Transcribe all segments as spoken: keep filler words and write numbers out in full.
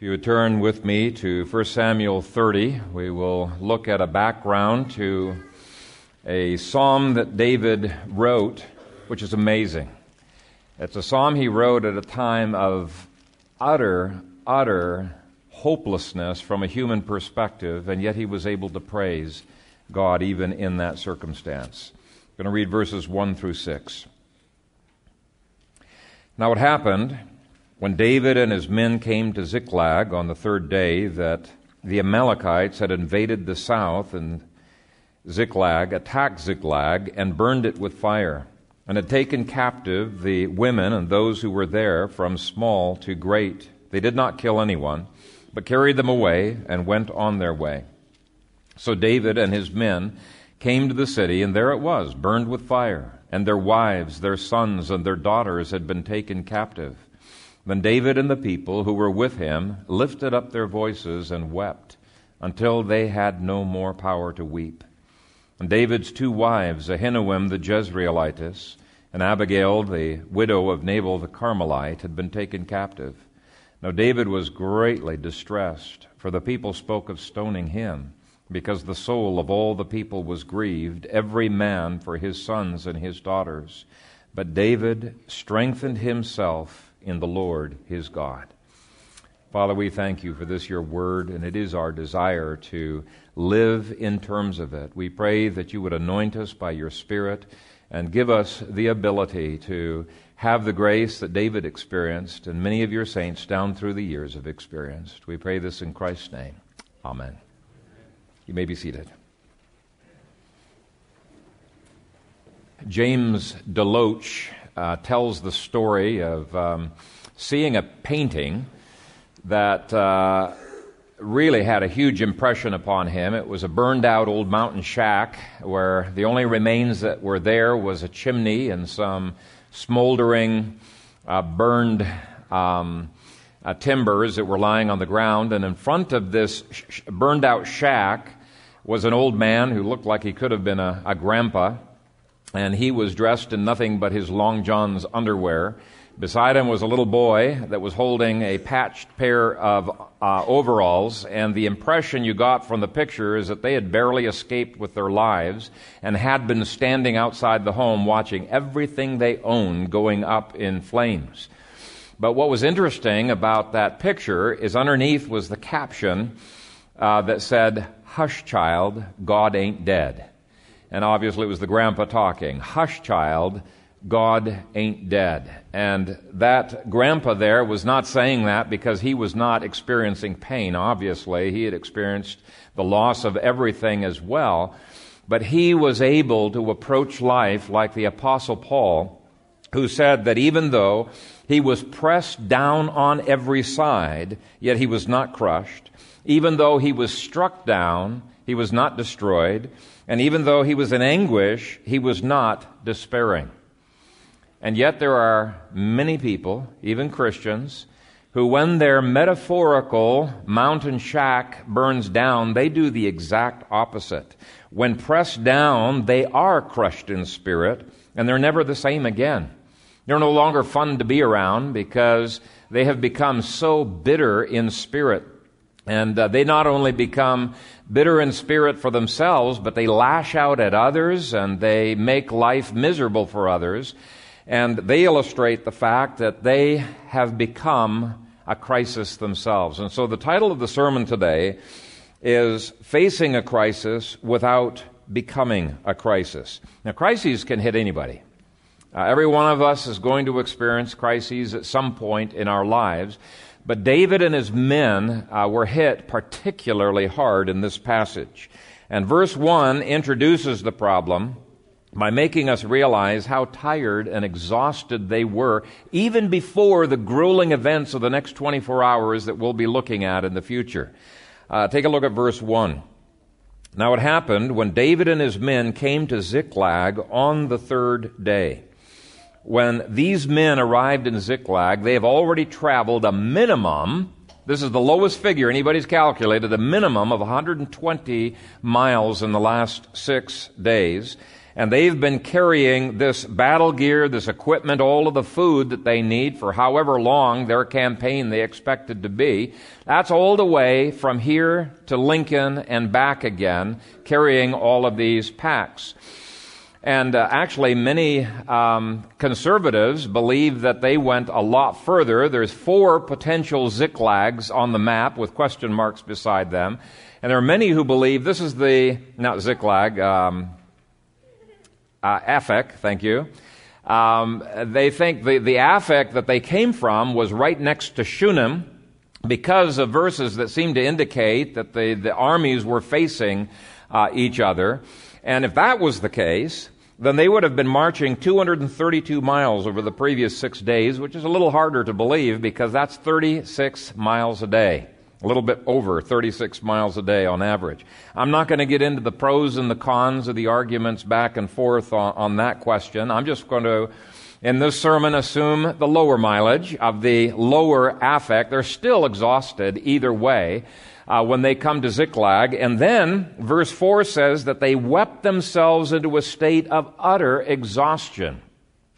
If you would turn with me to First Samuel thirty, we will look at a background to a psalm that David wrote, which is amazing. It's a psalm he wrote at a time of utter, utter hopelessness from a human perspective, and yet he was able to praise God even in that circumstance. I'm going to read verses one through six. Now it happened, when David and his men came to Ziklag on the third day, that the Amalekites had invaded the south, and Ziklag, attacked Ziklag, and burned it with fire, and had taken captive the women and those who were there, from small to great. They did not kill anyone, but carried them away, and went on their way. So David and his men came to the city, and there it was, burned with fire, and their wives, their sons, and their daughters had been taken captive. Then David and the people who were with him lifted up their voices and wept until they had no more power to weep. And David's two wives, Ahinoam the Jezreelitess and Abigail the widow of Nabal the Carmelite, had been taken captive. Now David was greatly distressed, for the people spoke of stoning him, because the soul of all the people was grieved, every man for his sons and his daughters. But David strengthened himself in the Lord his God. Father, we thank you for this, your word, and it is our desire to live in terms of it. We pray that you would anoint us by your Spirit and give us the ability to have the grace that David experienced and many of your saints down through the years have experienced. We pray this in Christ's name. Amen. You may be seated. James DeLoach Uh, tells the story of um, seeing a painting that uh, really had a huge impression upon him. It was a burned-out old mountain shack where the only remains that were there was a chimney and some smoldering, uh, burned um, uh, timbers that were lying on the ground. And in front of this sh- burned-out shack was an old man who looked like he could have been a, a grandpa. And he was dressed in nothing but his long john's underwear. Beside him was a little boy that was holding a patched pair of uh, overalls, and the impression you got from the picture is that they had barely escaped with their lives and had been standing outside the home watching everything they owned going up in flames. But what was interesting about that picture is underneath was the caption uh, that said, "Hush, child, God ain't dead." And obviously it was the grandpa talking. "Hush, child, God ain't dead." And that grandpa there was not saying that because he was not experiencing pain. Obviously, he had experienced the loss of everything as well. But he was able to approach life like the Apostle Paul, who said that even though he was pressed down on every side, yet he was not crushed. Even though he was struck down, he was not destroyed. And even though he was in anguish, he was not despairing. And yet there are many people, even Christians, who when their metaphorical mountain shack burns down, they do the exact opposite. When pressed down, they are crushed in spirit, and they're never the same again. They're no longer fun to be around because they have become so bitter in spirit. And uh, they not only become bitter in spirit for themselves, but they lash out at others and they make life miserable for others. And they illustrate the fact that they have become a crisis themselves. And so the title of the sermon today is Facing a Crisis Without Becoming a Crisis. Now, crises can hit anybody. Uh, every one of us is going to experience crises at some point in our lives. But David and his men uh, were hit particularly hard in this passage. And verse one introduces the problem by making us realize how tired and exhausted they were even before the grueling events of the next twenty-four hours that we'll be looking at in the future. Uh, take a look at verse one. Now it happened when David and his men came to Ziklag on the third day. When these men arrived in Ziklag, they have already traveled a minimum, this is the lowest figure anybody's calculated, a minimum of one hundred twenty miles in the last six days, And they've been carrying this battle gear, this equipment, all of the food that they need for however long their campaign they expected to be. That's all the way from here to Lincoln and back again, carrying all of these packs. And uh, actually, many um, conservatives believe that they went a lot further. There's four potential Ziklags on the map with question marks beside them. And there are many who believe this is the, not Ziklag, um, Uh, Aphek, thank you. Um, they think the, the Aphek that they came from was right next to Shunem because of verses that seem to indicate that the, the armies were facing uh, each other. And if that was the case, then they would have been marching two hundred thirty-two miles over the previous six days, which is a little harder to believe because that's thirty-six miles a day. A little bit over thirty-six miles a day on average. I'm not going to get into the pros and the cons of the arguments back and forth on, on that question. I'm just going to, in this sermon, assume the lower mileage of the lower affect. They're still exhausted either way uh, when they come to Ziklag. And then verse four says that they wept themselves into a state of utter exhaustion,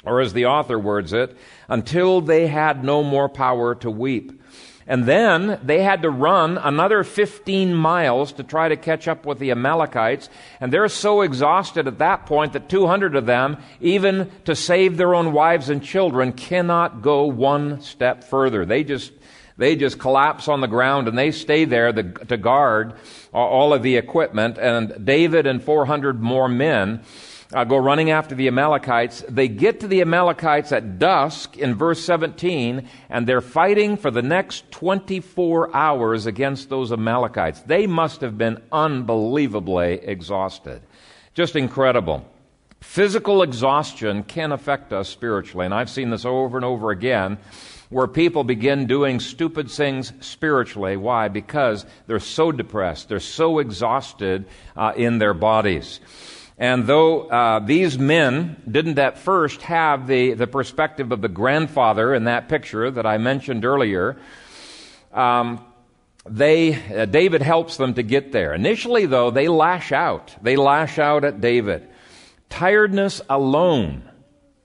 or as the author words it, until they had no more power to weep. And then they had to run another fifteen miles to try to catch up with the Amalekites. And they're so exhausted at that point that two hundred of them, even to save their own wives and children, cannot go one step further. They just, they just collapse on the ground and they stay there to, to guard all of the equipment. And David and four hundred more men Uh, go running after the Amalekites. They get to the Amalekites at dusk in verse seventeen, and they're fighting for the next twenty-four hours against those Amalekites. They must have been unbelievably exhausted. Just incredible. Physical exhaustion can affect us spiritually, and I've seen this over and over again, where people begin doing stupid things spiritually. Why? Because they're so depressed. They're so exhausted uh, in their bodies. And though uh, these men didn't at first have the, the perspective of the grandfather in that picture that I mentioned earlier, um, they uh, David helps them to get there. Initially, though, they lash out. They lash out at David. Tiredness alone.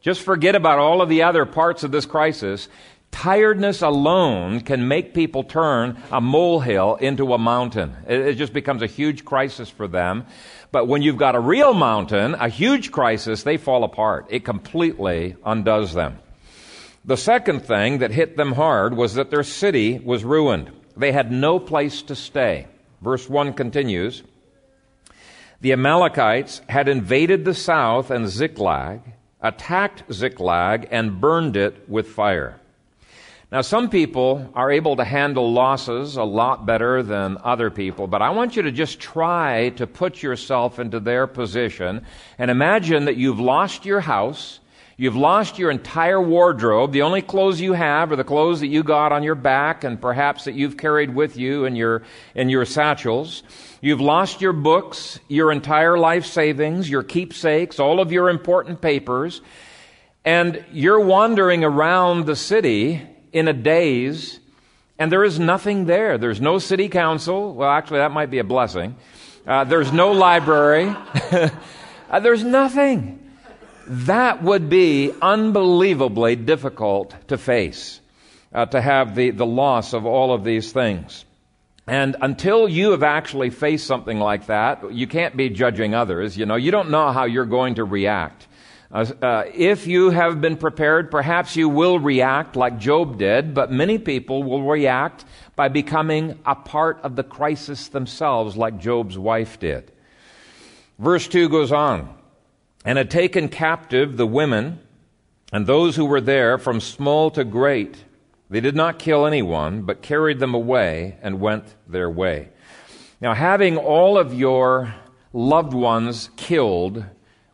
Just forget about all of the other parts of this crisis. Tiredness alone can make people turn a molehill into a mountain. It, it just becomes a huge crisis for them. But when you've got a real mountain, a huge crisis, they fall apart. It completely undoes them. The second thing that hit them hard was that their city was ruined. They had no place to stay. Verse one continues, the Amalekites had invaded the south and Ziklag, attacked Ziklag, and burned it with fire. Now, some people are able to handle losses a lot better than other people, but I want you to just try to put yourself into their position and imagine that you've lost your house, you've lost your entire wardrobe. The only clothes you have are the clothes that you got on your back and perhaps that you've carried with you in your, in your satchels. You've lost your books, your entire life savings, your keepsakes, all of your important papers, and you're wandering around the city in a daze, and there is nothing there. There's no city council. Well, actually, that might be a blessing. Uh, there's no library. uh, there's nothing. That would be unbelievably difficult to face, uh, to have the, the loss of all of these things. And until you have actually faced something like that, you can't be judging others. You know, you don't know how you're going to react. Uh, uh, if you have been prepared, perhaps you will react like Job did, but many people will react by becoming a part of the crisis themselves like Job's wife did. Verse two goes on, and had taken captive the women and those who were there from small to great. They did not kill anyone, but carried them away and went their way. Now, having all of your loved ones killed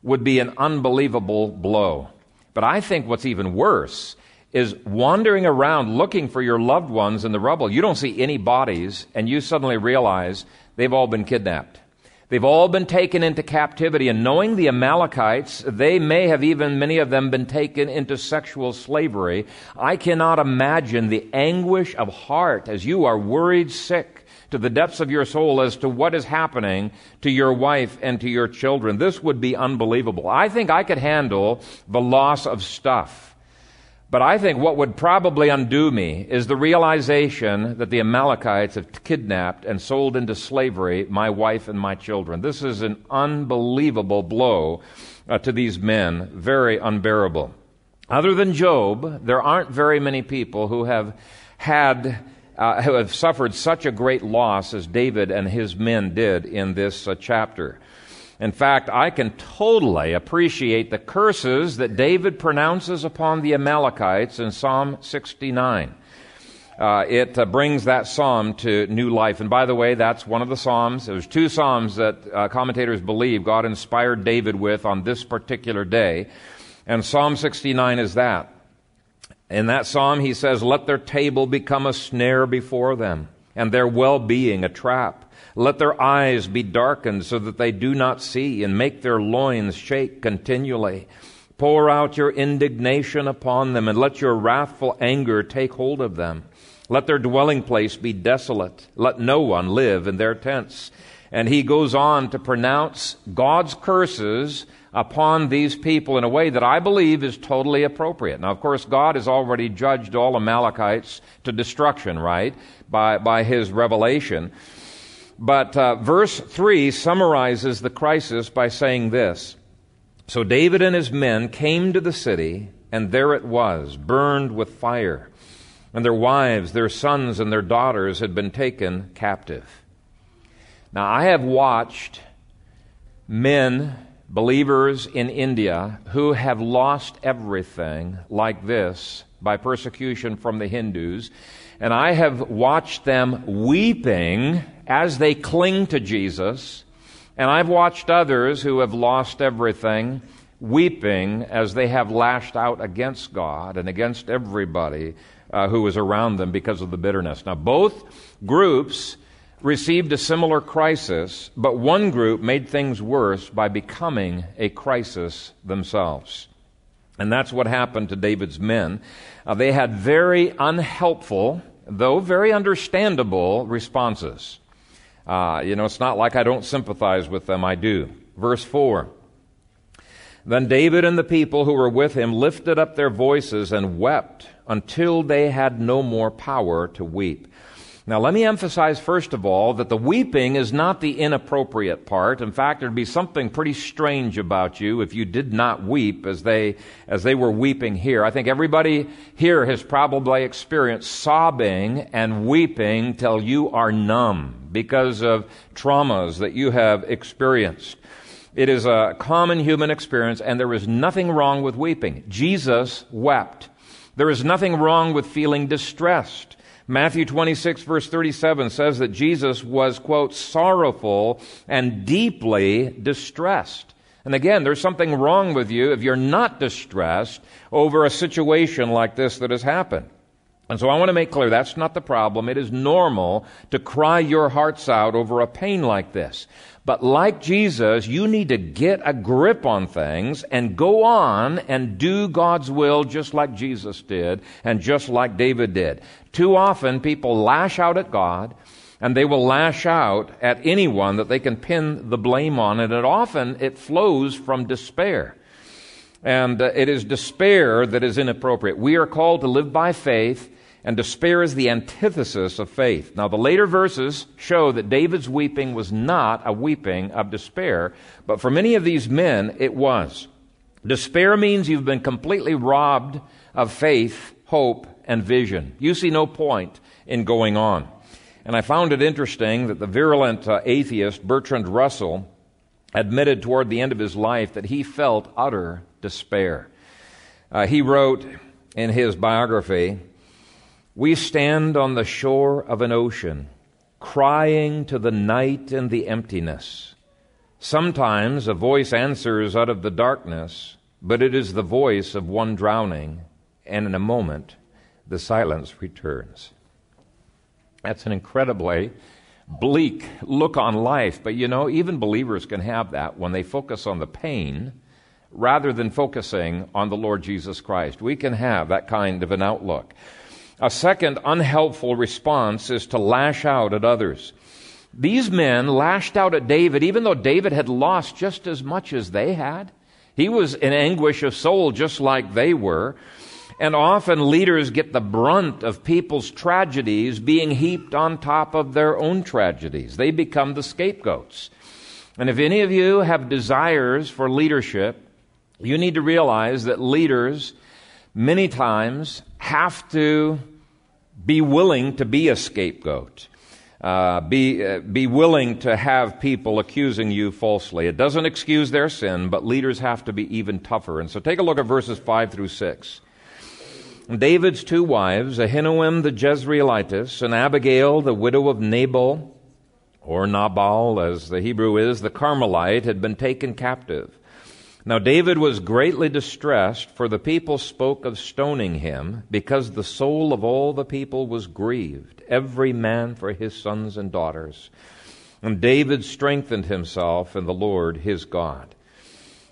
would be an unbelievable blow. But I think what's even worse is wandering around looking for your loved ones in the rubble. You don't see any bodies, and you suddenly realize they've all been kidnapped. They've all been taken into captivity, and knowing the Amalekites, they may have even, many of them, been taken into sexual slavery. I cannot imagine the anguish of heart as you are worried sick to the depths of your soul as to what is happening to your wife and to your children. This would be unbelievable. I think I could handle the loss of stuff, but I think what would probably undo me is the realization that the Amalekites have kidnapped and sold into slavery my wife and my children. This is an unbelievable blow uh, to these men, very unbearable. Other than Job, there aren't very many people who have had, uh, who have suffered such a great loss as David and his men did in this uh, chapter. In fact, I can totally appreciate the curses that David pronounces upon the Amalekites in Psalm sixty-nine. Uh, it uh, brings that psalm to new life. And by the way, that's one of the psalms. There's two psalms that uh, commentators believe God inspired David with on this particular day. And Psalm sixty-nine is that. In that psalm, he says, "Let their table become a snare before them, and their well-being a trap. Let their eyes be darkened so that they do not see, and make their loins shake continually. Pour out your indignation upon them, and let your wrathful anger take hold of them. Let their dwelling place be desolate. Let no one live in their tents." And he goes on to pronounce God's curses upon these people in a way that I believe is totally appropriate. Now, of course, God has already judged all Amalekites to destruction, right, by, by his revelation. But uh, verse three summarizes the crisis by saying this: "So David and his men came to the city, and there it was, burned with fire. And their wives, their sons, and their daughters had been taken captive." Now, I have watched men, believers in India, who have lost everything like this by persecution from the Hindus, and I have watched them weeping as they cling to Jesus, and I've watched others who have lost everything weeping as they have lashed out against God and against everybody uh, who was around them because of the bitterness. Now, both groups received a similar crisis, but one group made things worse by becoming a crisis themselves. And that's what happened to David's men. Uh, they had very unhelpful, though very understandable, responses. Uh, you know, it's not like I don't sympathize with them, I do. Verse four, "Then David and the people who were with him lifted up their voices and wept until they had no more power to weep." Now, let me emphasize, first of all, that the weeping is not the inappropriate part. In fact, there'd be something pretty strange about you if you did not weep as they as they were weeping here. I think everybody here has probably experienced sobbing and weeping till you are numb because of traumas that you have experienced. It is a common human experience, and there is nothing wrong with weeping. Jesus wept. There is nothing wrong with feeling distressed. Matthew twenty-six, verse thirty-seven says that Jesus was, quote, "sorrowful and deeply distressed." And again, there's something wrong with you if you're not distressed over a situation like this that has happened. And so I want to make clear that's not the problem. It is normal to cry your hearts out over a pain like this. But like Jesus, you need to get a grip on things and go on and do God's will just like Jesus did and just like David did. Too often people lash out at God, and they will lash out at anyone that they can pin the blame on, and it often it flows from despair. And uh, it is despair that is inappropriate. We are called to live by faith, and despair is the antithesis of faith. Now, the later verses show that David's weeping was not a weeping of despair, but for many of these men, it was. Despair means you've been completely robbed of faith, hope, and vision. You see no point in going on. And I found it interesting that the virulent uh, atheist Bertrand Russell admitted toward the end of his life that he felt utter despair. Uh, he wrote in his biography, "We stand on the shore of an ocean, crying to the night and the emptiness. Sometimes a voice answers out of the darkness, but it is the voice of one drowning, and in a moment the silence returns." That's an incredibly bleak look on life, but you know, even believers can have that when they focus on the pain rather than focusing on the Lord Jesus Christ. We can have that kind of an outlook. A second unhelpful response is to lash out at others. These men lashed out at David, even though David had lost just as much as they had. He was in anguish of soul just like they were. And often leaders get the brunt of people's tragedies being heaped on top of their own tragedies. They become the scapegoats. And if any of you have desires for leadership, you need to realize that leaders many times have to be willing to be a scapegoat. Uh, be uh, be willing to have people accusing you falsely. It doesn't excuse their sin, but leaders have to be even tougher. And so take a look at verses five through six. David's two wives, Ahinoam the Jezreelitess and Abigail, the widow of Nabal, or Nabal as the Hebrew is, the Carmelite, had been taken captive. Now David was greatly distressed, for the people spoke of stoning him, because the soul of all the people was grieved, every man for his sons and daughters. And David strengthened himself in the Lord his God.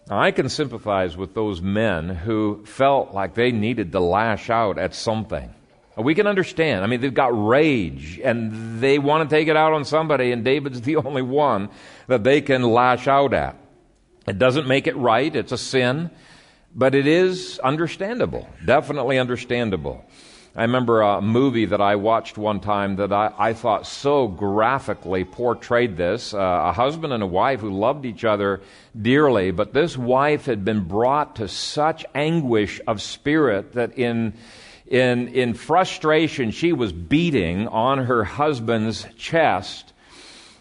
Now I can sympathize with those men who felt like they needed to lash out at something. We can understand. I mean, they've got rage, and they want to take it out on somebody, and David's the only one that they can lash out at. It doesn't make it right. It's a sin, but it is understandable, definitely understandable. I remember a movie that I watched one time that I, I thought so graphically portrayed this. Uh, a husband and a wife who loved each other dearly, but this wife had been brought to such anguish of spirit that in in in frustration she was beating on her husband's chest.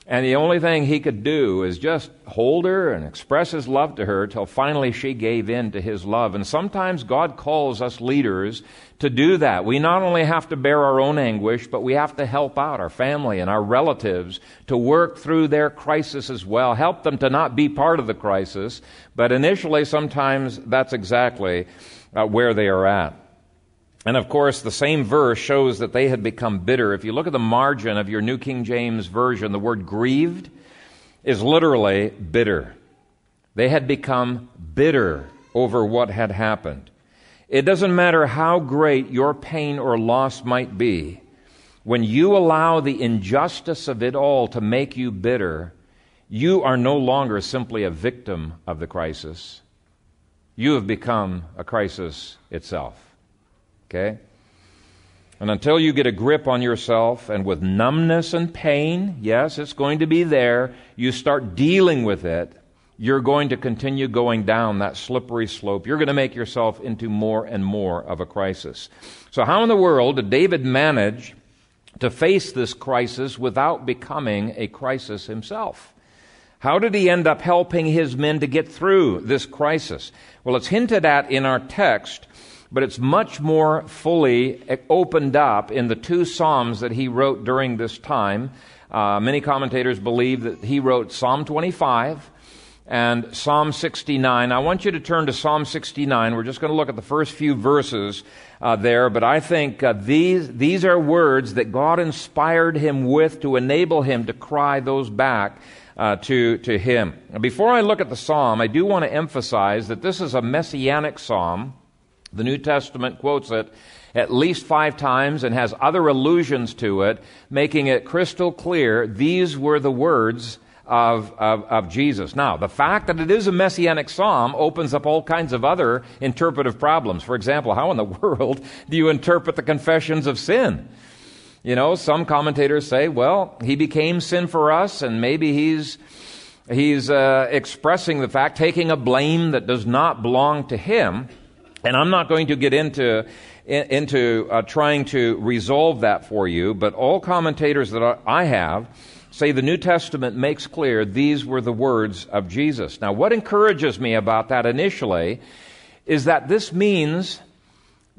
And the only thing he could do is just hold her and express his love to her till finally she gave in to his love. And sometimes God calls us leaders to do that. We not only have to bear our own anguish, but we have to help out our family and our relatives to work through their crisis as well. Help them to not be part of the crisis. But initially, sometimes that's exactly uh, where they are at. And, of course, the same verse shows that they had become bitter. If you look at the margin of your New King James Version, the word grieved is literally bitter. They had become bitter over what had happened. It doesn't matter how great your pain or loss might be. When you allow the injustice of it all to make you bitter, you are no longer simply a victim of the crisis. You have become a crisis itself. Okay? And until you get a grip on yourself, and with numbness and pain, yes, it's going to be there, you start dealing with it, you're going to continue going down that slippery slope. You're going to make yourself into more and more of a crisis. So how in the world did David manage to face this crisis without becoming a crisis himself? How did he end up helping his men to get through this crisis? Well, it's hinted at in our text, but it's much more fully opened up in the two Psalms that he wrote during this time. Uh, many commentators believe that he wrote Psalm twenty-five and Psalm sixty-nine. I want you to turn to Psalm sixty-nine. We're just going to look at the first few verses uh, there, but I think uh, these these are words that God inspired him with to enable him to cry those back Uh, to, to him. Now, before I look at the psalm, I do want to emphasize that this is a messianic psalm. The New Testament quotes it at least five times and has other allusions to it, making it crystal clear these were the words of, of, of Jesus. Now, the fact that it is a messianic psalm opens up all kinds of other interpretive problems. For example, how in the world do you interpret the confessions of sin? You know, some commentators say, well, he became sin for us, and maybe he's he's uh, expressing the fact, taking a blame that does not belong to him. And I'm not going to get into into uh, trying to resolve that for you, but all commentators that I have say the New Testament makes clear these were the words of Jesus. Now, what encourages me about that initially is that this means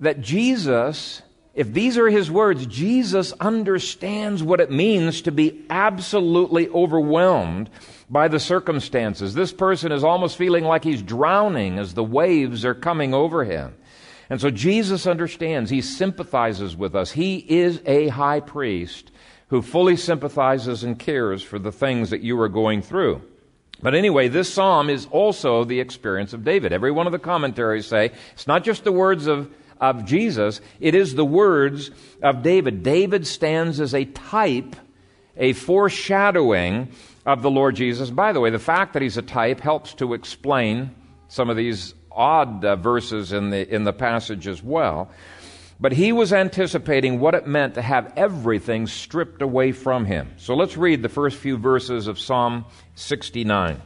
that Jesus, if these are his words, Jesus understands what it means to be absolutely overwhelmed by the circumstances. This person is almost feeling like he's drowning as the waves are coming over him. And so Jesus understands. He sympathizes with us. He is a high priest who fully sympathizes and cares for the things that you are going through. But anyway, this psalm is also the experience of David. Every one of the commentaries say it's not just the words of of Jesus. It is the words of David. David stands as a type, a foreshadowing of the Lord Jesus. By the way, the fact that he's a type helps to explain some of these odd uh, verses in the in the passage as well. But he was anticipating what it meant to have everything stripped away from him. So let's read the first few verses of Psalm sixty-nine.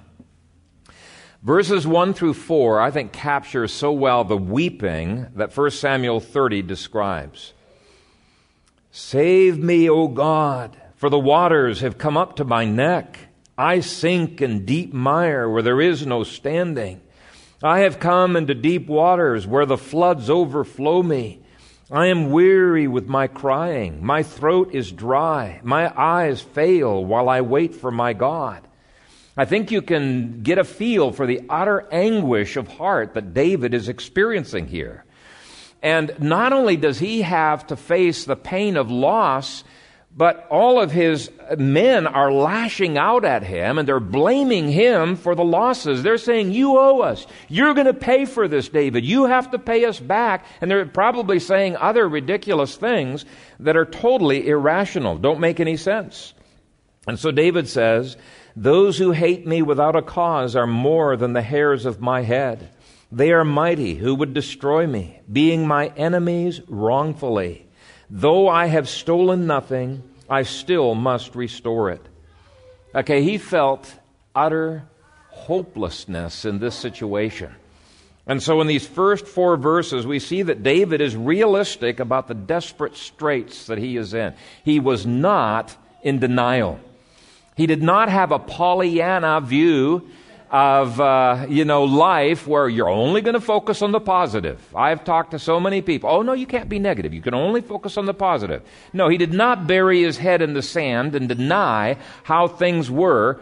Verses one through four, I think, capture so well the weeping that First Samuel thirty describes. Save me, O God, for the waters have come up to my neck. I sink in deep mire where there is no standing. I have come into deep waters where the floods overflow me. I am weary with my crying. My throat is dry. My eyes fail while I wait for my God. I think you can get a feel for the utter anguish of heart that David is experiencing here. And not only does he have to face the pain of loss, but all of his men are lashing out at him, and they're blaming him for the losses. They're saying, you owe us. You're going to pay for this, David. You have to pay us back. And they're probably saying other ridiculous things that are totally irrational, don't make any sense. And so David says, those who hate me without a cause are more than the hairs of my head. They are mighty who would destroy me, being my enemies wrongfully. Though I have stolen nothing, I still must restore it. Okay, he felt utter hopelessness in this situation. And so in these first four verses, we see that David is realistic about the desperate straits that he is in. He was not in denial. He did not have a Pollyanna view of, uh, you know, life where you're only going to focus on the positive. I've talked to so many people. Oh, no, you can't be negative. You can only focus on the positive. No, he did not bury his head in the sand and deny how things were.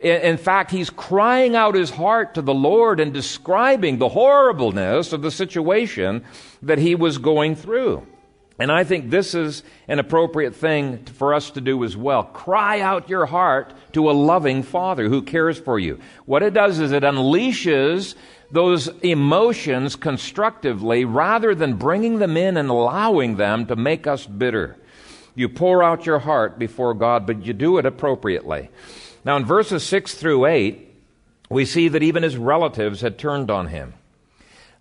In, in fact, he's crying out his heart to the Lord and describing the horribleness of the situation that he was going through. And I think this is an appropriate thing for us to do as well. Cry out your heart to a loving Father who cares for you. What it does is it unleashes those emotions constructively rather than bringing them in and allowing them to make us bitter. You pour out your heart before God, but you do it appropriately. Now in verses six through eight, we see that even his relatives had turned on him.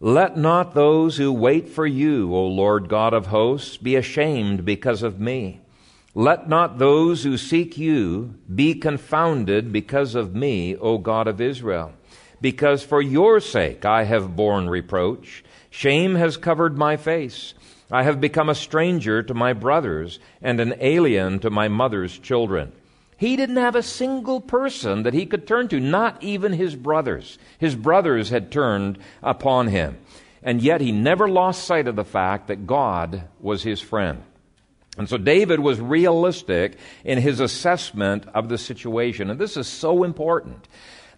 Let not those who wait for you, O Lord God of hosts, be ashamed because of me. Let not those who seek you be confounded because of me, O God of Israel. Because for your sake I have borne reproach. Shame has covered my face. I have become a stranger to my brothers and an alien to my mother's children. He didn't have a single person that he could turn to, not even his brothers. His brothers had turned upon him. And yet he never lost sight of the fact that God was his friend. And so David was realistic in his assessment of the situation. And this is so important.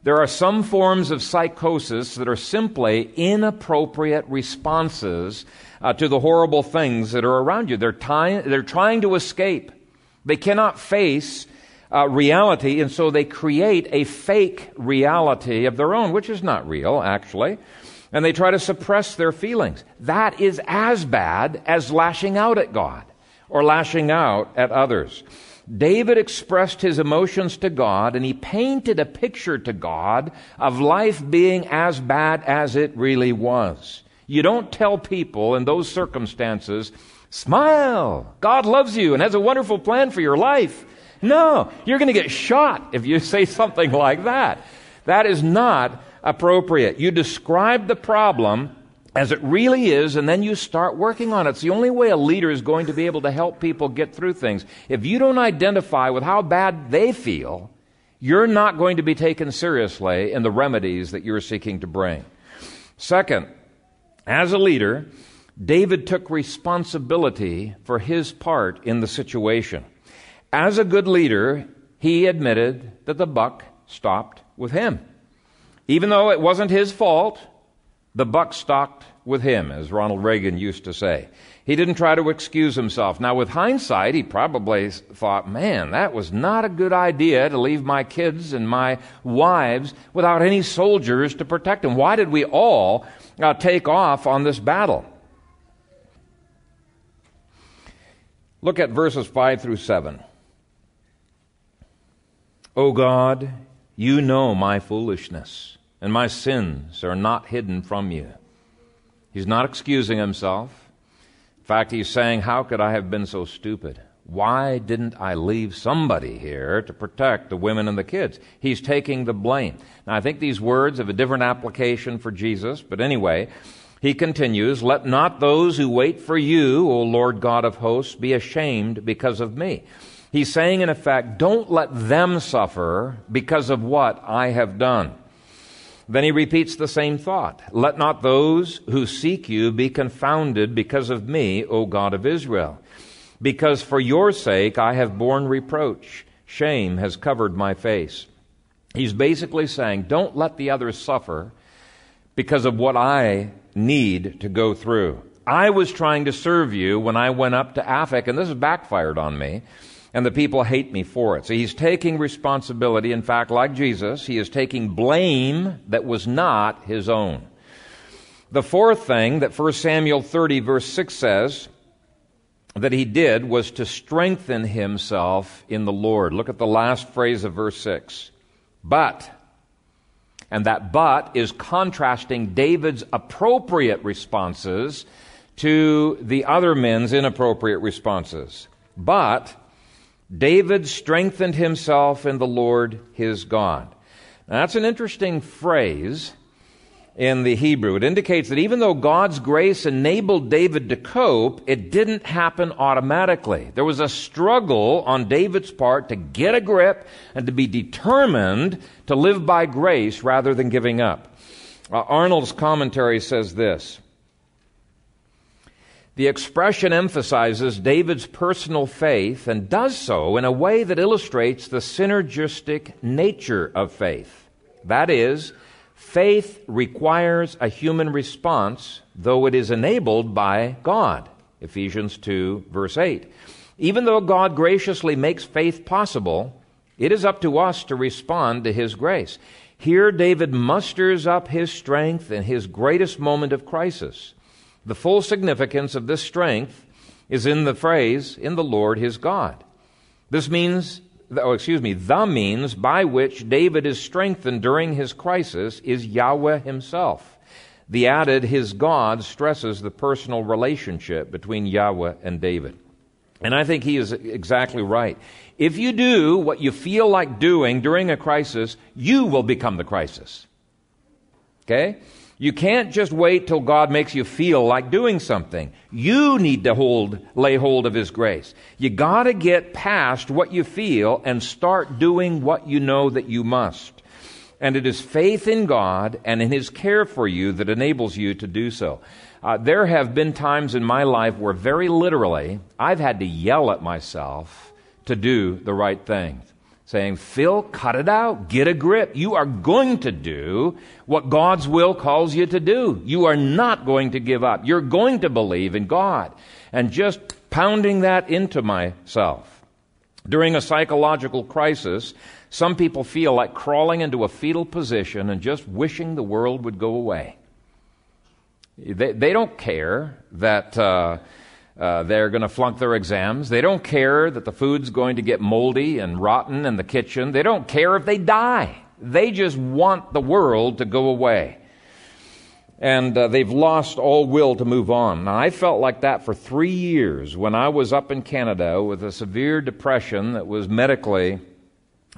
There are some forms of psychosis that are simply inappropriate responses uh, to the horrible things that are around you. They're, ty- they're trying to escape. They cannot face Uh, reality, and so they create a fake reality of their own, which is not real, actually, and they try to suppress their feelings. That is as bad as lashing out at God or lashing out at others. David expressed his emotions to God, and he painted a picture to God of life being as bad as it really was. You don't tell people in those circumstances, smile, God loves you and has a wonderful plan for your life. No, you're going to get shot if you say something like that. That is not appropriate. You describe the problem as it really is, and then you start working on it. It's the only way a leader is going to be able to help people get through things. If you don't identify with how bad they feel, you're not going to be taken seriously in the remedies that you're seeking to bring. Second, as a leader, David took responsibility for his part in the situation. As a good leader, he admitted that the buck stopped with him. Even though it wasn't his fault, the buck stopped with him, as Ronald Reagan used to say. He didn't try to excuse himself. Now, with hindsight, he probably thought, man, that was not a good idea to leave my kids and my wives without any soldiers to protect them. Why did we all uh, take off on this battle? Look at verses five through seven. O God, you know my foolishness, and my sins are not hidden from you. He's not excusing himself. In fact, he's saying, how could I have been so stupid? Why didn't I leave somebody here to protect the women and the kids? He's taking the blame. Now, I think these words have a different application for Jesus, but anyway, he continues, let not those who wait for you, O Lord God of hosts, be ashamed because of me. He's saying, in effect, don't let them suffer because of what I have done. Then he repeats the same thought. Let not those who seek you be confounded because of me, O God of Israel. Because for your sake I have borne reproach. Shame has covered my face. He's basically saying, don't let the others suffer because of what I need to go through. I was trying to serve you when I went up to Aphek, and this has backfired on me. And the people hate me for it. So he's taking responsibility. In fact, like Jesus, he is taking blame that was not his own. The fourth thing that First Samuel thirty verse six says that he did was to strengthen himself in the Lord. Look at the last phrase of verse six. But, and that but is contrasting David's appropriate responses to the other men's inappropriate responses. But David strengthened himself in the Lord his God. Now, that's an interesting phrase in the Hebrew. It indicates that even though God's grace enabled David to cope, it didn't happen automatically. There was a struggle on David's part to get a grip and to be determined to live by grace rather than giving up. Uh, Arnold's commentary says this. The expression emphasizes David's personal faith and does so in a way that illustrates the synergistic nature of faith. That is, faith requires a human response, though it is enabled by God. Ephesians two, verse eight. Even though God graciously makes faith possible, it is up to us to respond to his grace. Here, David musters up his strength in his greatest moment of crisis. The full significance of this strength is in the phrase, in the Lord his God. This means, oh, excuse me, the means by which David is strengthened during his crisis is Yahweh himself. The added his God stresses the personal relationship between Yahweh and David. And I think he is exactly right. If you do what you feel like doing during a crisis, you will become the crisis. Okay? You can't just wait till God makes you feel like doing something. You need to hold, lay hold of his grace. You got to get past what you feel and start doing what you know that you must. And it is faith in God and in his care for you that enables you to do so. Uh, there have been times in my life where very literally I've had to yell at myself to do the right thing. Saying, Phil, cut it out. Get a grip. You are going to do what God's will calls you to do. You are not going to give up. You're going to believe in God. And just pounding that into myself. During a psychological crisis, some people feel like crawling into a fetal position and just wishing the world would go away. They, they don't care that... Uh, Uh, they're going to flunk their exams. They don't care that the food's going to get moldy and rotten in the kitchen. They don't care if they die. They just want the world to go away. And uh, they've lost all will to move on. Now, I felt like that for three years when I was up in Canada with a severe depression that was medically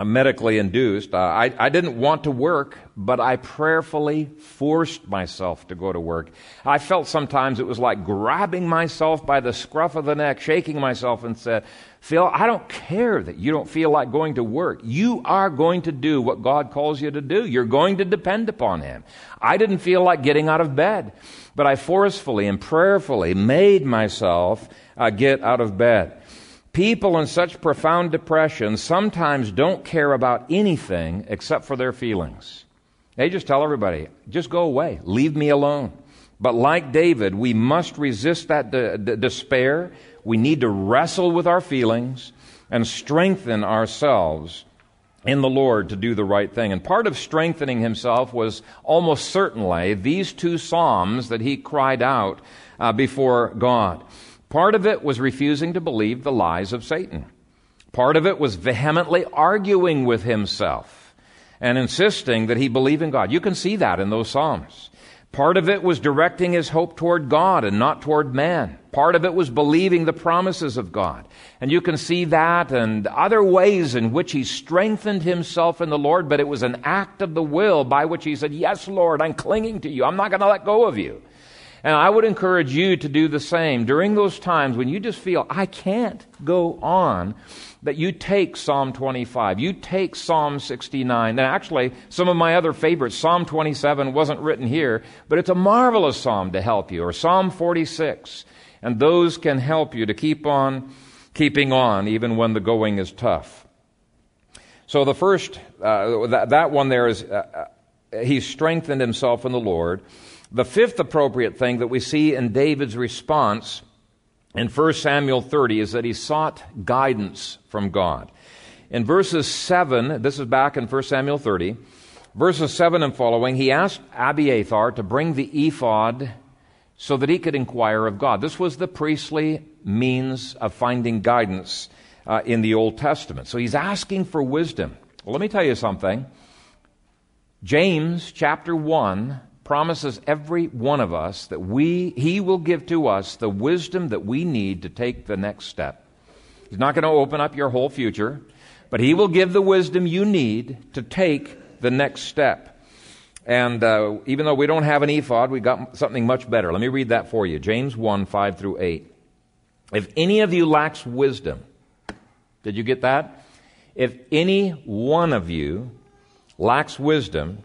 uh, medically induced. Uh, I, I didn't want to work, but I prayerfully forced myself to go to work. I felt sometimes it was like grabbing myself by the scruff of the neck, shaking myself and said, Phil, I don't care that you don't feel like going to work. You are going to do what God calls you to do. You're going to depend upon him. I didn't feel like getting out of bed, but I forcefully and prayerfully made myself uh, get out of bed. People in such profound depression sometimes don't care about anything except for their feelings. They just tell everybody, just go away, leave me alone. But like David, we must resist that de- de- despair. We need to wrestle with our feelings and strengthen ourselves in the Lord to do the right thing. And part of strengthening himself was almost certainly these two psalms that he cried out uh, before God. Part of it was refusing to believe the lies of Satan. Part of it was vehemently arguing with himself and insisting that he believe in God. You can see that in those Psalms. Part of it was directing his hope toward God and not toward man. Part of it was believing the promises of God. And you can see that and other ways in which he strengthened himself in the Lord, but it was an act of the will by which he said, yes, Lord, I'm clinging to you. I'm not going to let go of you. And I would encourage you to do the same during those times when you just feel, I can't go on, that you take Psalm twenty-five, you take Psalm sixty-nine, and actually some of my other favorites, Psalm twenty-seven wasn't written here, but it's a marvelous psalm to help you, or Psalm forty-six, and those can help you to keep on keeping on even when the going is tough. So the first, uh, that, that one there is, uh, he strengthened himself in the Lord. The fifth appropriate thing that we see in David's response in First Samuel thirty is that he sought guidance from God. In verses seven, this is back in First Samuel thirty, verses seven and following, he asked Abiathar to bring the ephod so that he could inquire of God. This was the priestly means of finding guidance uh, in the Old Testament. So he's asking for wisdom. Well, let me tell you something. James chapter one promises every one of us that we he will give to us the wisdom that we need to take the next step. He's not going to open up your whole future, but he will give the wisdom you need to take the next step. And uh, even though we don't have an ephod, we got something much better. Let me read that for you. James one, five through eight. If any of you lacks wisdom, did you get that? If any one of you lacks wisdom,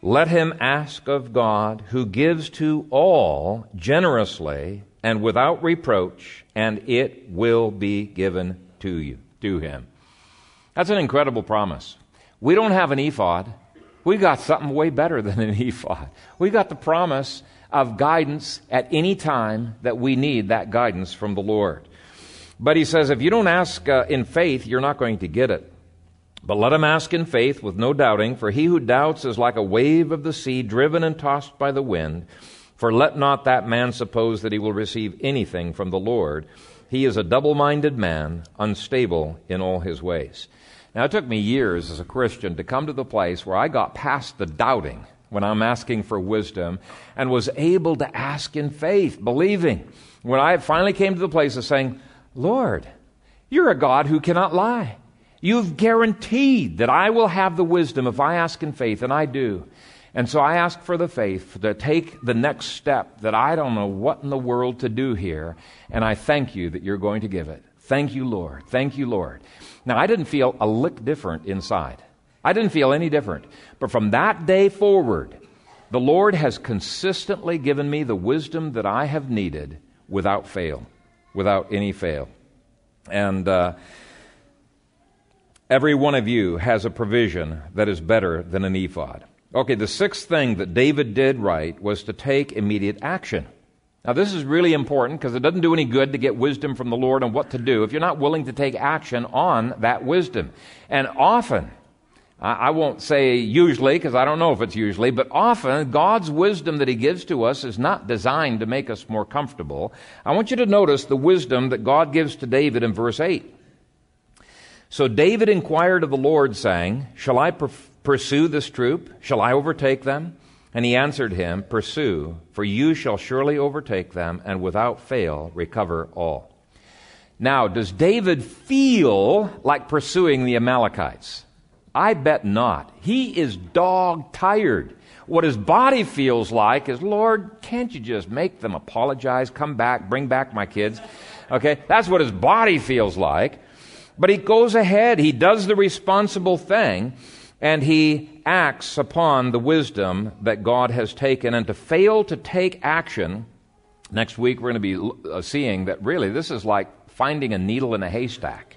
let him ask of God, who gives to all generously and without reproach, and it will be given to you, to him. That's an incredible promise. We don't have an ephod. We got something way better than an ephod. We got the promise of guidance at any time that we need that guidance from the Lord. But he says, if you don't ask uh, in faith, you're not going to get it. But let him ask in faith with no doubting, for he who doubts is like a wave of the sea, driven and tossed by the wind. For let not that man suppose that he will receive anything from the Lord. He is a double-minded man, unstable in all his ways. Now, it took me years as a Christian to come to the place where I got past the doubting when I'm asking for wisdom and was able to ask in faith, believing. When I finally came to the place of saying, Lord, you're a God who cannot lie. You've guaranteed that I will have the wisdom if I ask in faith, and I do. And so I ask for the faith to take the next step that I don't know what in the world to do here, and I thank you that you're going to give it. Thank you, Lord. Thank you, Lord. Now, I didn't feel a lick different inside. I didn't feel any different. But from that day forward, the Lord has consistently given me the wisdom that I have needed without fail, without any fail. And, uh, Every one of you has a provision that is better than an ephod. Okay, the sixth thing that David did right was to take immediate action. Now, this is really important because it doesn't do any good to get wisdom from the Lord on what to do if you're not willing to take action on that wisdom. And often, I won't say usually because I don't know if it's usually, but often God's wisdom that he gives to us is not designed to make us more comfortable. I want you to notice the wisdom that God gives to David in verse eight. So David inquired of the Lord, saying, Shall I per- pursue this troop? Shall I overtake them? And he answered him, Pursue, for you shall surely overtake them, and without fail recover all. Now, does David feel like pursuing the Amalekites? I bet not. He is dog-tired. What his body feels like is, Lord, can't you just make them apologize, come back, bring back my kids? Okay, that's what his body feels like. But he goes ahead, he does the responsible thing, and he acts upon the wisdom that God has taken. And to fail to take action, next week we're going to be seeing that really this is like finding a needle in a haystack.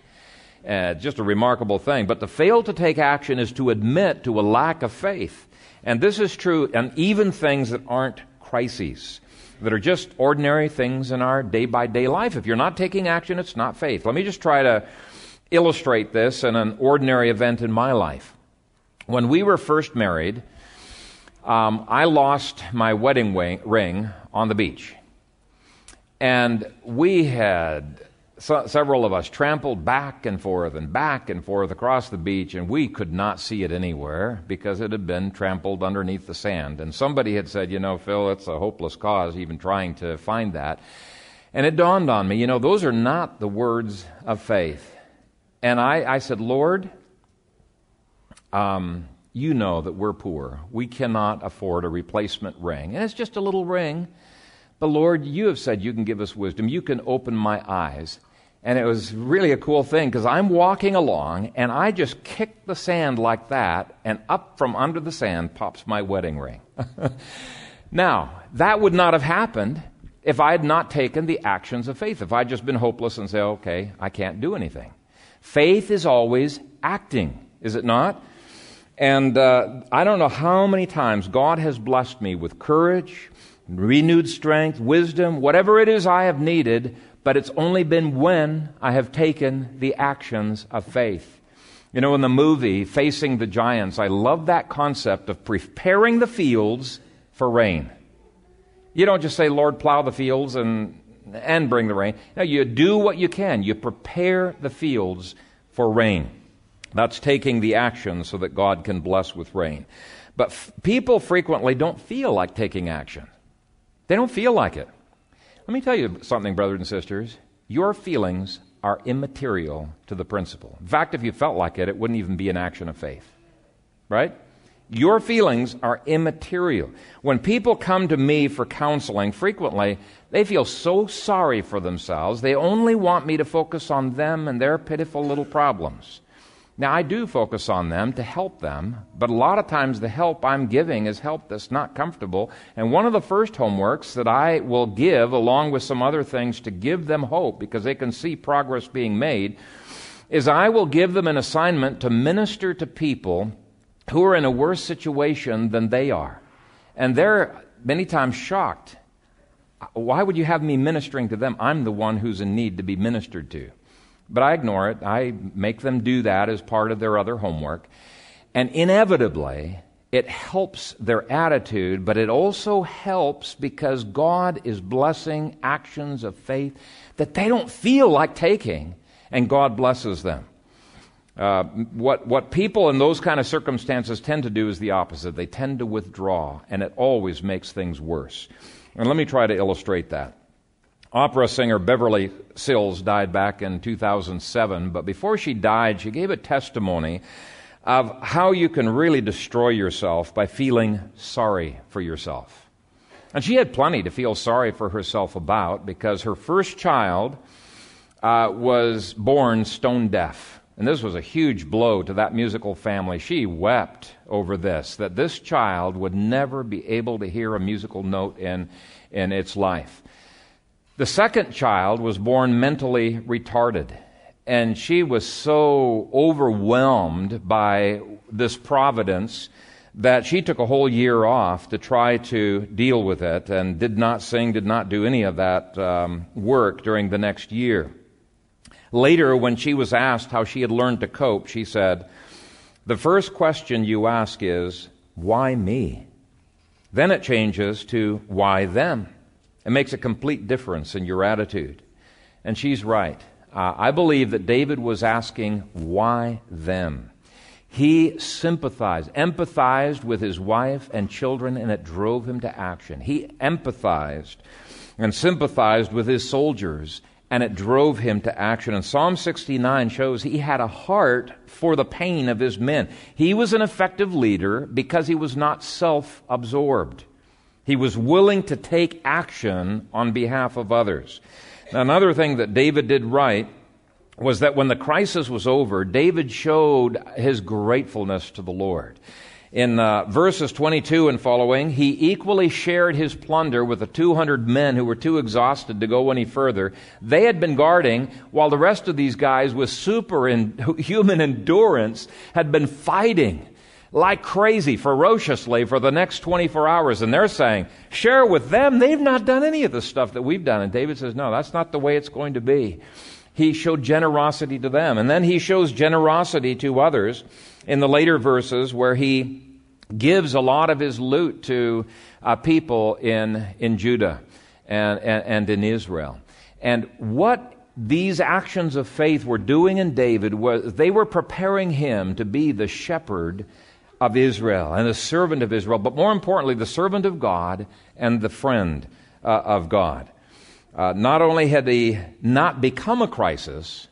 Uh, just a remarkable thing. But to fail to take action is to admit to a lack of faith. And this is true in even things that aren't crises, that are just ordinary things in our day-by-day life. If you're not taking action, it's not faith. Let me just try to illustrate this in an ordinary event in my life. When we were first married, um, I lost my wedding ring on the beach. And we had, so, several of us, trampled back and forth and back and forth across the beach, and we could not see it anywhere because it had been trampled underneath the sand. And somebody had said, you know, Phil, it's a hopeless cause even trying to find that. And it dawned on me, you know, those are not the words of faith. And I, I said, Lord, um, you know that we're poor. We cannot afford a replacement ring. And it's just a little ring. But Lord, you have said you can give us wisdom. You can open my eyes. And it was really a cool thing because I'm walking along and I just kick the sand like that, and up from under the sand pops my wedding ring. Now, that would not have happened if I had not taken the actions of faith, if I'd just been hopeless and say, okay, I can't do anything. Faith is always acting, is it not? And uh, I don't know how many times God has blessed me with courage, renewed strength, wisdom, whatever it is I have needed, but it's only been when I have taken the actions of faith. You know, in the movie Facing the Giants, I love that concept of preparing the fields for rain. You don't just say, Lord, plow the fields and and bring the rain. No, you do what you can. You prepare the fields for rain. That's taking the action so that God can bless with rain. But f- people frequently don't feel like taking action. They don't feel like it. Let me tell you something, brothers and sisters. Your feelings are immaterial to the principle. In fact, if you felt like it, it wouldn't even be an action of faith, right? Your feelings are immaterial. When people come to me for counseling, frequently they feel so sorry for themselves. They only want me to focus on them and their pitiful little problems. Now, I do focus on them to help them, but a lot of times the help I'm giving is help that's not comfortable. And one of the first homeworks that I will give, along with some other things to give them hope because they can see progress being made, is I will give them an assignment to minister to people who are in a worse situation than they are. And they're many times shocked. Why would you have me ministering to them? I'm the one who's in need to be ministered to. But I ignore it. I make them do that as part of their other homework. And inevitably, it helps their attitude, but it also helps because God is blessing actions of faith that they don't feel like taking, and God blesses them. Uh, what, what people in those kind of circumstances tend to do is the opposite. They tend to withdraw, and it always makes things worse. And let me try to illustrate that. Opera singer Beverly Sills died back in two thousand seven, but before she died, she gave a testimony of how you can really destroy yourself by feeling sorry for yourself. And she had plenty to feel sorry for herself about because her first child uh, was born stone deaf. And this was a huge blow to that musical family. She wept over this, that this child would never be able to hear a musical note in, in its life. The second child was born mentally retarded, and she was so overwhelmed by this providence that she took a whole year off to try to deal with it and did not sing, did not do any of that um, work during the next year. Later, when she was asked how she had learned to cope, she said, "The first question you ask is, why me? Then it changes to, why them? It makes a complete difference in your attitude." And she's right. Uh, I believe that David was asking, why them? He sympathized, empathized with his wife and children, and it drove him to action. He empathized and sympathized with his soldiers, and it drove him to action. And Psalm sixty-nine shows he had a heart for the pain of his men. He was an effective leader because he was not self-absorbed. He was willing to take action on behalf of others. Now, another thing that David did right was that when the crisis was over, David showed his gratefulness to the Lord. In uh, verses twenty-two and following, he equally shared his plunder with the two hundred men who were too exhausted to go any further. They had been guarding while the rest of these guys with superhuman endurance had been fighting like crazy, ferociously, for the next twenty-four hours. And they're saying, share with them. They've not done any of the stuff that we've done. And David says, no, that's not the way it's going to be. He showed generosity to them. And then he shows generosity to others in the later verses where he gives a lot of his loot to uh, people in, in Judah. and, and, and in Israel. And what these actions of faith were doing in David was they were preparing him to be the shepherd of Israel and the servant of Israel, but more importantly, the servant of God and the friend uh, of God. Uh, not only had he not become a crisis,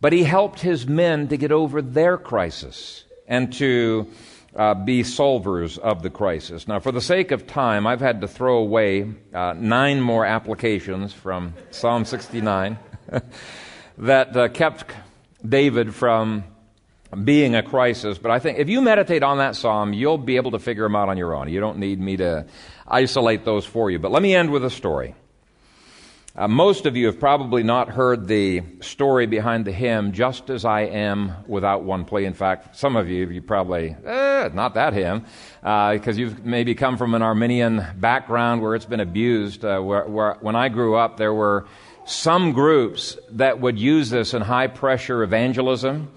but he helped his men to get over their crisis and to uh, be solvers of the crisis. Now, for the sake of time, I've had to throw away uh, nine more applications from Psalm sixty-nine that uh, kept David from being a crisis. But I think if you meditate on that psalm, you'll be able to figure them out on your own. You don't need me to isolate those for you. But let me end with a story. Uh, most of you have probably not heard the story behind the hymn, Just As I Am Without One Plea. In fact, some of you, you probably, eh, not that hymn, because uh, you've maybe come from an Arminian background where it's been abused. Uh, where, where, when I grew up, there were some groups that would use this in high-pressure evangelism,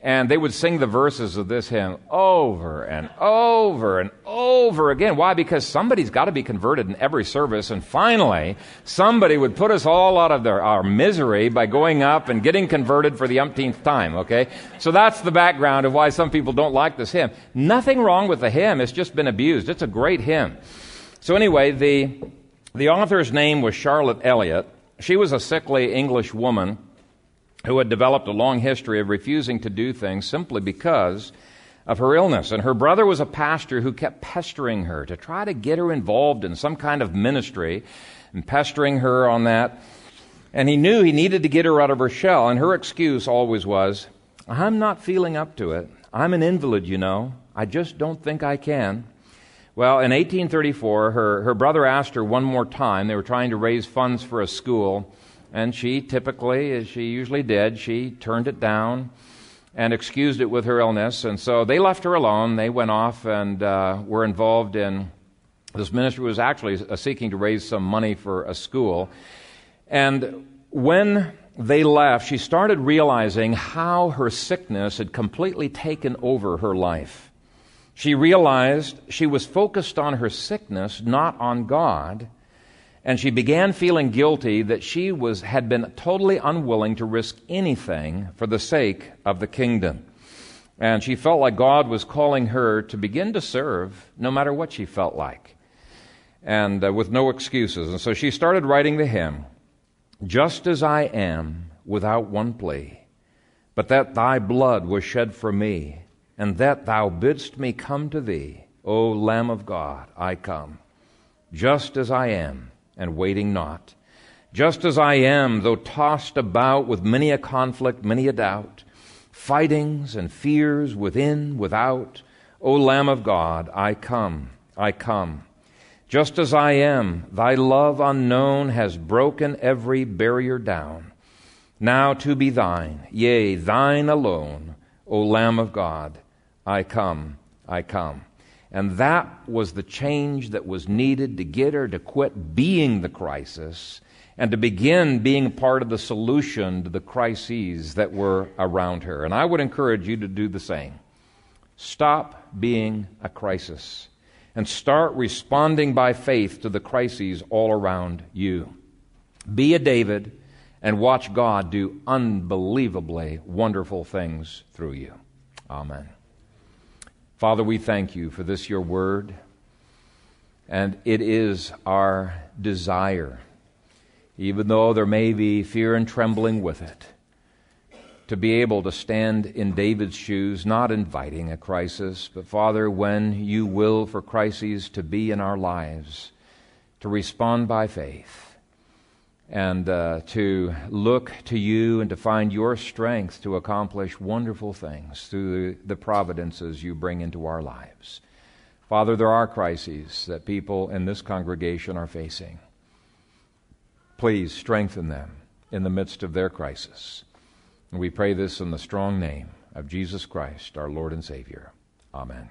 and they would sing the verses of this hymn over and over and over again. Why? Because somebody's got to be converted in every service, and finally, somebody would put us all out of their, our misery by going up and getting converted for the umpteenth time, okay? So that's the background of why some people don't like this hymn. Nothing wrong with the hymn. It's just been abused. It's a great hymn. So anyway, the, the author's name was Charlotte Elliott. She was a sickly English woman who had developed a long history of refusing to do things simply because of her illness. And her brother was a pastor who kept pestering her to try to get her involved in some kind of ministry and pestering her on that. And he knew he needed to get her out of her shell. And her excuse always was, I'm not feeling up to it. I'm an invalid, you know. I just don't think I can. Well, in eighteen thirty-four, her, her brother asked her one more time. They were trying to raise funds for a school. And she typically, as she usually did, she turned it down and excused it with her illness. And so they left her alone. They went off and uh, were involved in this ministry. It was actually seeking to raise some money for a school. And when they left, she started realizing how her sickness had completely taken over her life. She realized she was focused on her sickness, not on God. And she began feeling guilty that she was had been totally unwilling to risk anything for the sake of the kingdom. And she felt like God was calling her to begin to serve no matter what she felt like, and uh, with no excuses. And so she started writing the hymn, Just As I Am Without One Plea, but that thy blood was shed for me, and that thou bidst me come to thee, O Lamb of God, I come, just as I am, and waiting not. Just as I am, though tossed about with many a conflict, many a doubt, fightings and fears within, without, O Lamb of God, I come, I come. Just as I am, thy love unknown has broken every barrier down. Now to be thine, yea, thine alone, O Lamb of God, I come, I come. And that was the change that was needed to get her to quit being the crisis and to begin being part of the solution to the crises that were around her. And I would encourage you to do the same. Stop being a crisis and start responding by faith to the crises all around you. Be a David and watch God do unbelievably wonderful things through you. Amen. Father, we thank you for this, your word, and it is our desire, even though there may be fear and trembling with it, to be able to stand in David's shoes, not inviting a crisis, but Father, when you will for crises to be in our lives, to respond by faith, and uh, to look to you and to find your strength to accomplish wonderful things through the providences you bring into our lives. Father, there are crises that people in this congregation are facing. Please strengthen them in the midst of their crisis. And we pray this in the strong name of Jesus Christ, our Lord and Savior. Amen.